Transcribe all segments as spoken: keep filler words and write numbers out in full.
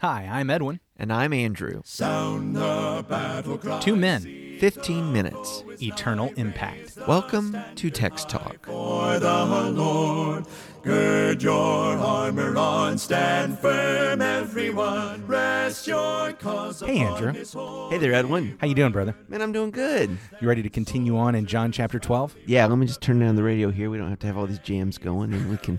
Hi, I'm Edwin. And I'm Andrew. Sound the battle cry. Two men. fifteen minutes. Eternal impact. Welcome to Text Talk. For the Lord, gird your armor on, stand firm, everyone. Rest your cause. Hey, Andrew. Hey there, Edwin. How you doing, brother? Man, I'm doing good. You ready to continue on in John chapter twelve? Yeah, let me just turn down the radio here. We don't have to have all these jams going, and we can...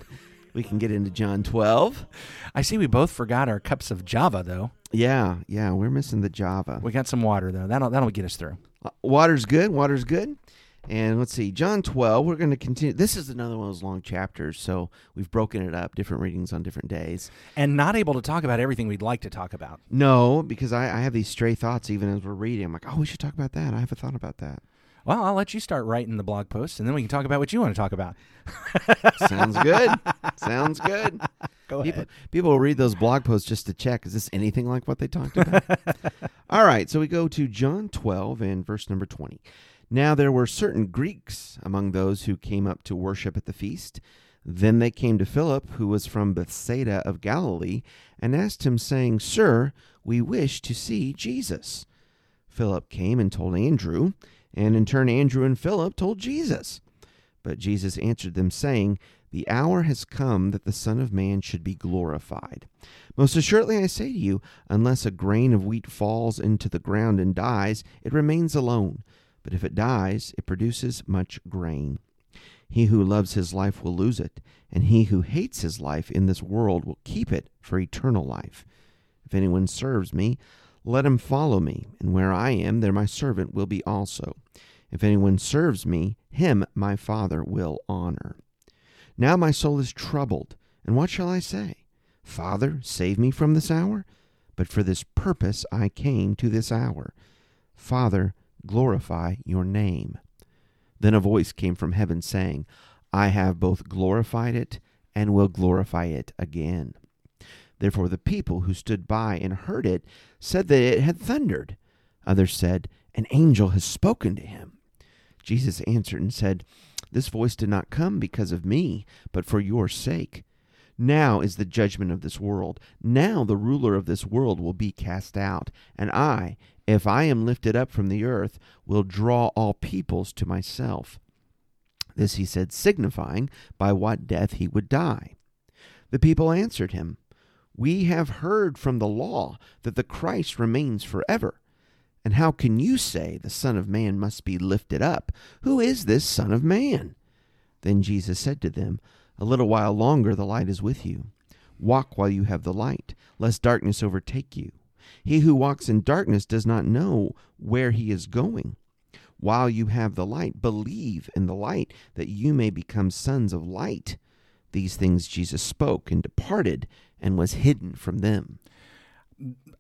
We can get into John twelve. I see we both forgot our cups of Java, though. Yeah, yeah, we're missing the Java. We got some water, though. That'll that'll get us through. Uh, water's good, water's good. And let's see, John twelve, we're going to continue. This is another one of those long chapters, so we've broken it up, different readings on different days. And not able to talk about everything we'd like to talk about. No, because I, I have these stray thoughts even as we're reading. I'm like, oh, we should talk about that. I have a thought about that. Well, I'll let you start writing the blog post, and then we can talk about what you want to talk about. Sounds good. Sounds good. Go ahead. People, people will read those blog posts just to check, is this anything like what they talked about? All right, so we go to John twelve and verse number twenty. Now there were certain Greeks among those who came up to worship at the feast. Then they came to Philip, who was from Bethsaida of Galilee, and asked him, saying, Sir, we wish to see Jesus. Philip came and told Andrew, and in turn Andrew and Philip told Jesus. But Jesus answered them, saying, The hour has come that the Son of Man should be glorified. Most assuredly I say to you, unless a grain of wheat falls into the ground and dies, it remains alone. But if it dies, it produces much grain. He who loves his life will lose it, and he who hates his life in this world will keep it for eternal life. If anyone serves me, let him follow me, and where I am, there my servant will be also. If anyone serves me, him my Father will honor. Now my soul is troubled, and what shall I say? Father, save me from this hour? But for this purpose I came to this hour. Father, glorify your name. Then a voice came from heaven saying, I have both glorified it and will glorify it again. Therefore the people who stood by and heard it said that it had thundered. Others said, An angel has spoken to him. Jesus answered and said, This voice did not come because of me, but for your sake. Now is the judgment of this world. Now the ruler of this world will be cast out. And I, if I am lifted up from the earth, will draw all peoples to myself. This he said, signifying by what death he would die. The people answered him, We have heard from the law that the Christ remains forever. And how can you say the Son of Man must be lifted up? Who is this Son of Man? Then Jesus said to them, A little while longer the light is with you. Walk while you have the light, lest darkness overtake you. He who walks in darkness does not know where he is going. While you have the light, believe in the light, that you may become sons of light. These things Jesus spoke and departed, and was hidden from them.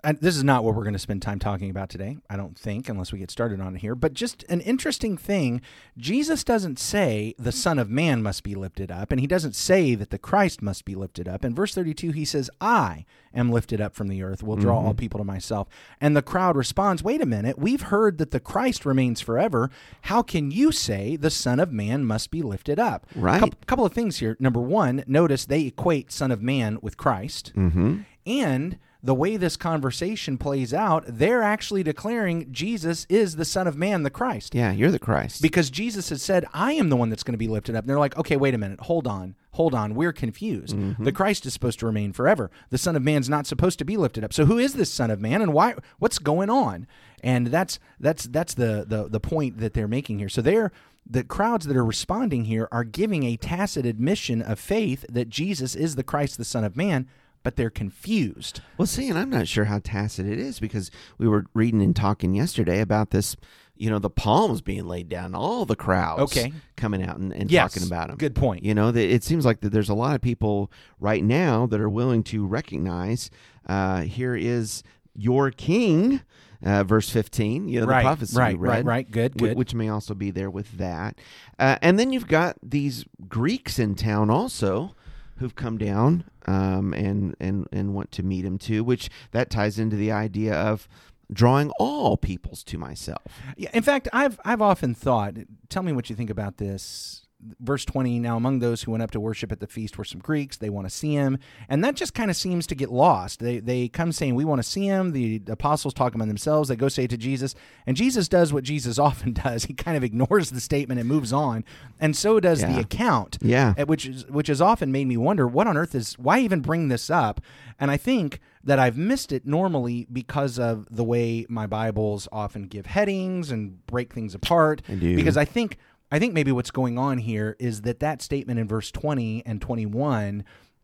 And this is not what we're going to spend time talking about today, I don't think, unless we get started on it here. But just an interesting thing, Jesus doesn't say the Son of Man must be lifted up, and he doesn't say that the Christ must be lifted up. In verse thirty-two, he says, I am lifted up from the earth, will draw mm-hmm. all people to myself. And the crowd responds, wait a minute, we've heard that the Christ remains forever. How can you say the Son of Man must be lifted up? Right. A couple, couple of things here. Number one, notice they equate Son of Man with Christ. Mm-hmm. And the way this conversation plays out, they're actually declaring Jesus is the Son of Man, the Christ. Yeah, you're the Christ. Because Jesus has said, I am the one that's going to be lifted up. And they're like, okay, wait a minute, hold on, hold on, we're confused. Mm-hmm. The Christ is supposed to remain forever. The Son of Man's not supposed to be lifted up. So who is this Son of Man, and why? What's going on? And that's that's that's the the, the point that they're making here. So they're... The crowds that are responding here are giving a tacit admission of faith that Jesus is the Christ, the Son of Man, but they're confused. Well, see, and I'm not sure how tacit it is, because we were reading and talking yesterday about this, you know, the palms being laid down, all the crowds okay. coming out and, and yes, talking about them. Good point. You know, it seems like that there's a lot of people right now that are willing to recognize uh, here is your king. Uh, verse fifteen, you know, right, the prophecy right, we read. Right, right, good, w- good. Which may also be there with that. Uh, and then you've got these Greeks in town also who've come down um, and, and, and want to meet him too, which that ties into the idea of drawing all peoples to myself. Yeah, in fact, I've I've often thought, tell me what you think about this, verse twenty, now among those who went up to worship at the feast were some Greeks. They want to see him. And that just kind of seems to get lost. They they come saying, we want to see him. The apostles talk among themselves. They go say to Jesus. And Jesus does what Jesus often does. He kind of ignores the statement and moves on. And so does yeah. the account, yeah. which is, which has often made me wonder, what on earth is, why even bring this up? And I think that I've missed it normally because of the way my Bibles often give headings and break things apart. I do. Because I think... I think maybe what's going on here is that that statement in verse twenty and twenty-one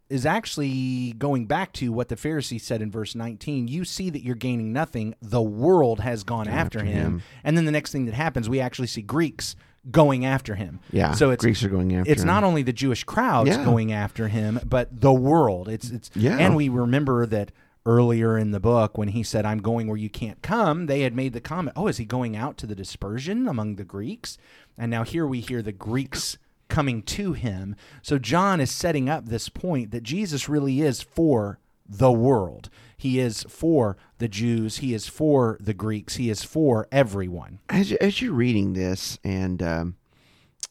is actually going back to what the Pharisees said in verse nineteen. You see that you're gaining nothing. The world has gone after, after him. him. And then the next thing that happens, we actually see Greeks going after him. Yeah, so it's, Greeks are going after it's him. It's not only the Jewish crowds yeah. going after him, but the world. It's it's yeah. And we remember that earlier in the book, when he said, I'm going where you can't come, they had made the comment, oh, is he going out to the dispersion among the Greeks? And now here we hear the Greeks coming to him. So John is setting up this point that Jesus really is for the world. He is for the Jews. He is for the Greeks. He is for everyone. As, as you're reading this, and um,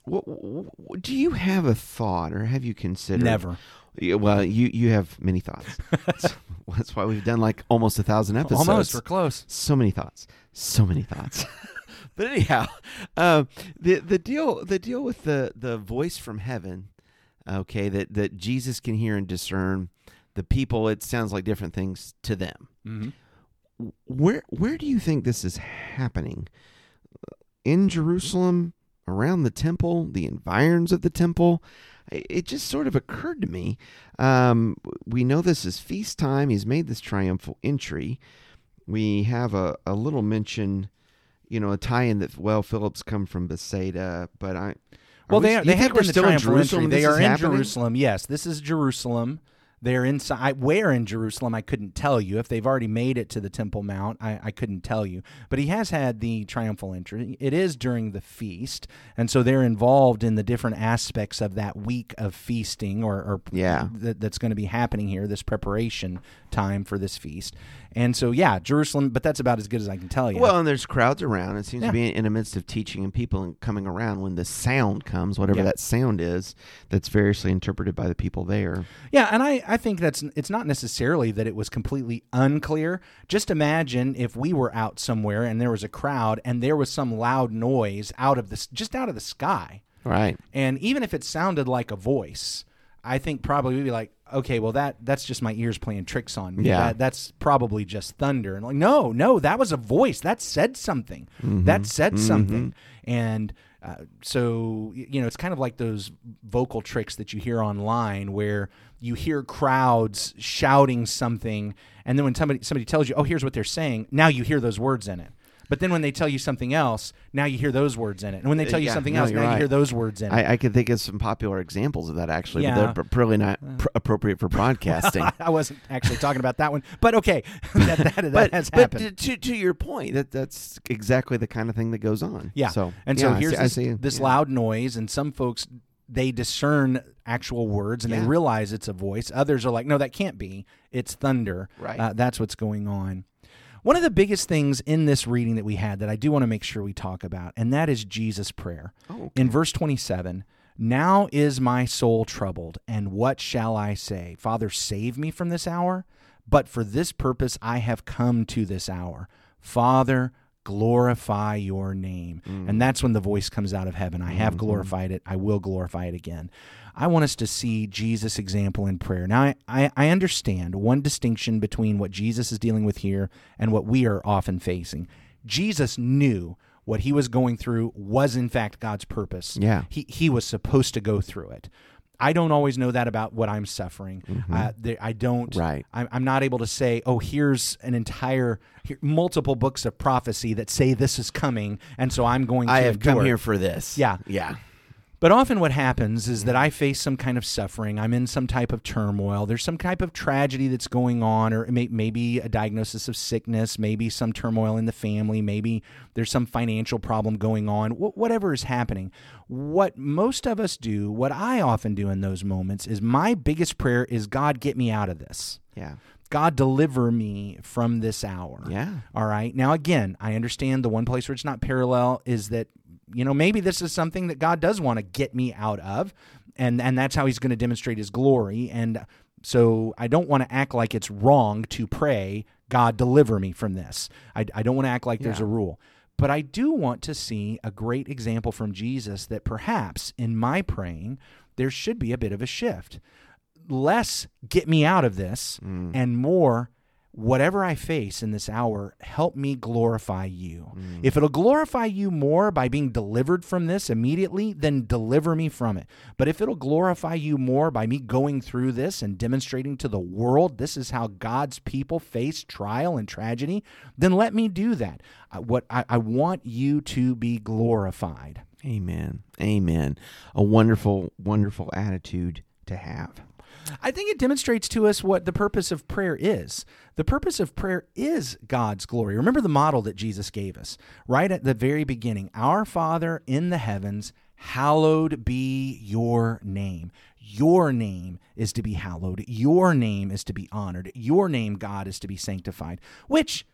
what, what, do you have a thought, or have you considered? Never. Well, you, you have many thoughts. That's why we've done like almost a thousand episodes. Almost, we're close. So many thoughts. So many thoughts. But anyhow, uh, the the deal the deal with the, the voice from heaven, okay, that, that Jesus can hear and discern the people. It sounds like different things to them. Mm-hmm. Where where do you think this is happening? In Jerusalem, around the temple, the environs of the temple. It just sort of occurred to me, um, we know this is feast time. He's made this triumphal entry. We have a, a little mention, you know, a tie-in that, well, Philip's come from Bethsaida, but I... Well, we, they, are, they have been the triumphal entry. They are in happening? Jerusalem, yes. This is Jerusalem. They're inside. Where in Jerusalem, I couldn't tell you. If they've already made it to the Temple Mount, I, I couldn't tell you. But he has had the triumphal entry. It is during the feast, and so they're involved in the different aspects of that week of feasting, or, or yeah. th- that's going to be happening here. This preparation time for this feast, and so yeah, Jerusalem. But that's about as good as I can tell you. Well, and there's crowds around. It seems yeah. to be in the midst of teaching and people coming around when the sound comes, whatever yeah. that sound is, that's variously interpreted by the people there. Yeah, and I. I think that's it's not necessarily that it was completely unclear. Just imagine if we were out somewhere and there was a crowd and there was some loud noise out of the just out of the sky. Right. And even if it sounded like a voice, I think probably we'd be like, okay, well that that's just my ears playing tricks on me. Yeah. That, that's probably just thunder. And like, no, no, that was a voice. That said something. Mm-hmm. That said mm-hmm. something. And Uh, so, you know, it's kind of like those vocal tricks that you hear online where you hear crowds shouting something, and then when somebody somebody tells you, oh, here's what they're saying, now you hear those words in it. But then when they tell you something else, now you hear those words in it. And when they tell you yeah, something no, else, now right. you hear those words in it. I, I could think of some popular examples of that, actually, yeah. but they're probably not pr- appropriate for broadcasting. I wasn't actually talking about that one, but okay, that, that, that but, has happened. But to, to your point, that that's exactly the kind of thing that goes on. Yeah, so, and yeah, so here's see, this, see, this yeah. loud noise, and some folks, they discern actual words, and yeah. they realize it's a voice. Others are like, no, that can't be. It's thunder. Right. Uh, that's what's going on. One of the biggest things in this reading that we had that I do want to make sure we talk about, and that is Jesus' prayer. Oh, okay. In verse twenty-seven, now is my soul troubled, and what shall I say? Father, save me from this hour, but for this purpose I have come to this hour. Father, glorify your name. Mm. And that's when the voice comes out of heaven. I have mm-hmm. glorified it. I will glorify it again. I want us to see Jesus' example in prayer. Now, I, I, I understand one distinction between what Jesus is dealing with here and what we are often facing. Jesus knew what he was going through was, in fact, God's purpose. Yeah. He, he was supposed to go through it. I don't always know that about what I'm suffering. Mm-hmm. Uh, they, I don't. Right. I'm, I'm not able to say, oh, here's an entire, here, multiple books of prophecy that say this is coming, and so I'm going to I have endure. come here for this. Yeah. Yeah. But often what happens is that I face some kind of suffering. I'm in some type of turmoil. There's some type of tragedy that's going on, or may, maybe a diagnosis of sickness, maybe some turmoil in the family, maybe there's some financial problem going on, wh- whatever is happening. What most of us do, what I often do in those moments, is my biggest prayer is, God, get me out of this. Yeah. God, deliver me from this hour. Yeah. All right. Now, again, I understand the one place where it's not parallel is that you know, maybe this is something that God does want to get me out of, and, and that's how he's going to demonstrate his glory. And so I don't want to act like it's wrong to pray, God, deliver me from this. I, I don't want to act like yeah. there's a rule. But I do want to see a great example from Jesus that perhaps in my praying, there should be a bit of a shift. Less get me out of this mm. and more whatever I face in this hour, help me glorify you. Mm. If it'll glorify you more by being delivered from this immediately, then deliver me from it. But if it'll glorify you more by me going through this and demonstrating to the world, this is how God's people face trial and tragedy, then let me do that. What I, I want you to be glorified. Amen. Amen. A wonderful, wonderful attitude to have. I think it demonstrates to us what the purpose of prayer is. The purpose of prayer is God's glory. Remember the model that Jesus gave us right at the very beginning. Our Father in the heavens, hallowed be your name. Your name is to be hallowed. Your name is to be honored. Your name, God, is to be sanctified, which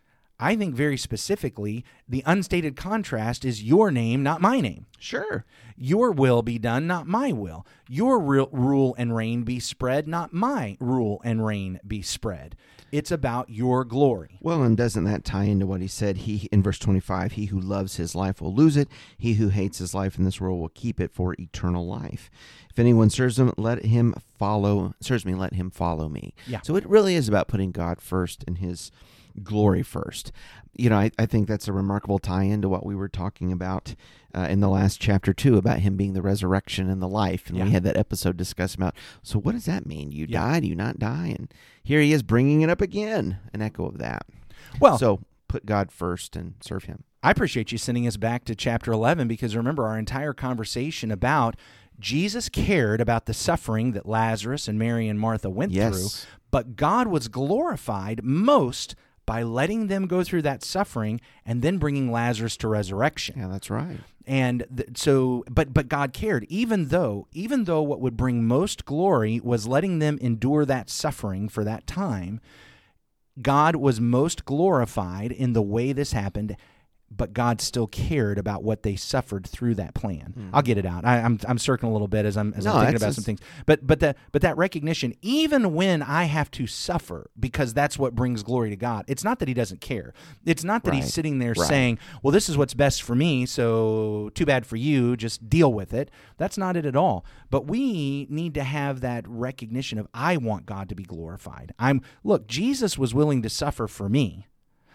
I think very specifically, the unstated contrast is your name, not my name. Sure. Your will be done, not my will. Your real rule and reign be spread, not my rule and reign be spread. It's about your glory. Well, and doesn't that tie into what he said? He, in verse twenty-five, he who loves his life will lose it. He who hates his life in this world will keep it for eternal life. If anyone serves him, let him follow, serves me, let him follow me. Yeah. So it really is about putting God first and his glory first. You know, I, I think that's a remarkable tie-in to what we were talking about uh, in the last chapter, too, about him being the resurrection and the life. And yeah. we had that episode discussed about, so what does that mean? You yeah. die, do you not die? And here he is bringing it up again, an echo of that. Well, so put God first and serve him. I appreciate you sending us back to chapter eleven, because remember our entire conversation about Jesus cared about the suffering that Lazarus and Mary and Martha went yes. through, but God was glorified most by letting them go through that suffering and then bringing Lazarus to resurrection. Yeah, that's right. And th- so, but but God cared, even though, even though what would bring most glory was letting them endure that suffering for that time, God was most glorified in the way this happened, but God still cared about what they suffered through that plan. Mm. I'll get it out. I, I'm I'm circling a little bit as I'm as no, I'm thinking about just some things. But but that but that recognition, even when I have to suffer, because that's what brings glory to God. It's not that he doesn't care. It's not that right. he's sitting there right. saying, "Well, this is what's best for me, so too bad for you. Just deal with it." That's not it at all. But we need to have that recognition of, "I want God to be glorified." I'm look. Jesus was willing to suffer for me,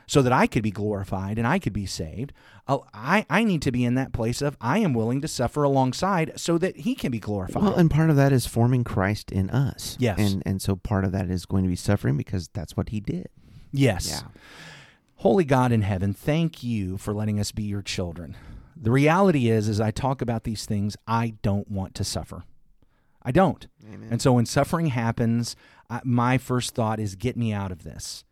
so that I could be glorified and I could be saved. I'll, I I need to be in that place of, I am willing to suffer alongside so that he can be glorified. Well, and part of that is forming Christ in us. Yes. And, and so part of that is going to be suffering because that's what he did. Yes. Yeah. Holy God in heaven, thank you for letting us be your children. The reality is, as I talk about these things, I don't want to suffer. I don't. Amen. And so when suffering happens, I, my first thought is, get me out of this.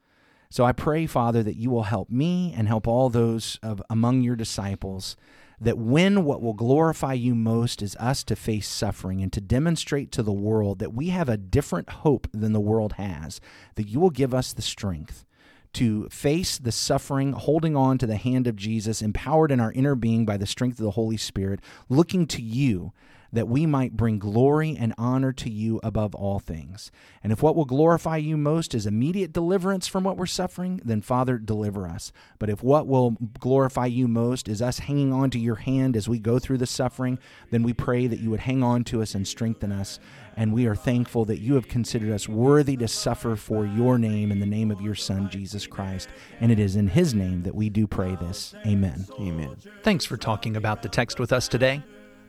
So I pray, Father, that you will help me and help all those of among your disciples, that when what will glorify you most is us to face suffering and to demonstrate to the world that we have a different hope than the world has, that you will give us the strength to face the suffering, holding on to the hand of Jesus, empowered in our inner being by the strength of the Holy Spirit, looking to you, that we might bring glory and honor to you above all things. And if what will glorify you most is immediate deliverance from what we're suffering, then, Father, deliver us. But if what will glorify you most is us hanging on to your hand as we go through the suffering, then we pray that you would hang on to us and strengthen us. And we are thankful that you have considered us worthy to suffer for your name, in the name of your Son, Jesus Christ. And it is in his name that we do pray this. Amen. Amen. Thanks for talking about the text with us today.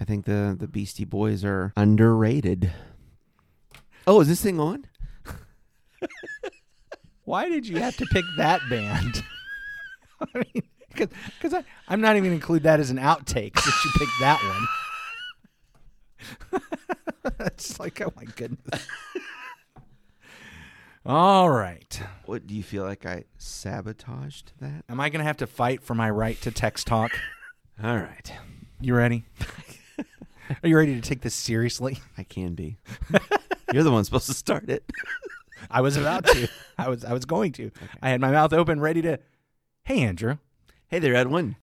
I think the, the Beastie Boys are underrated. Oh, is this thing on? Why did you have to pick that band? I mean, because I'm not even going to include that as an outtake that you picked that one. It's like, oh my goodness. All right. What, do you feel like I sabotaged that? Am I going to have to fight for my right to text talk? All right. You ready? Are you ready to take this seriously? I can be. You're the one supposed to start it. I was about to. I was I was going to. Okay. I had my mouth open, ready to. Hey, Andrew. Hey there, Edwin.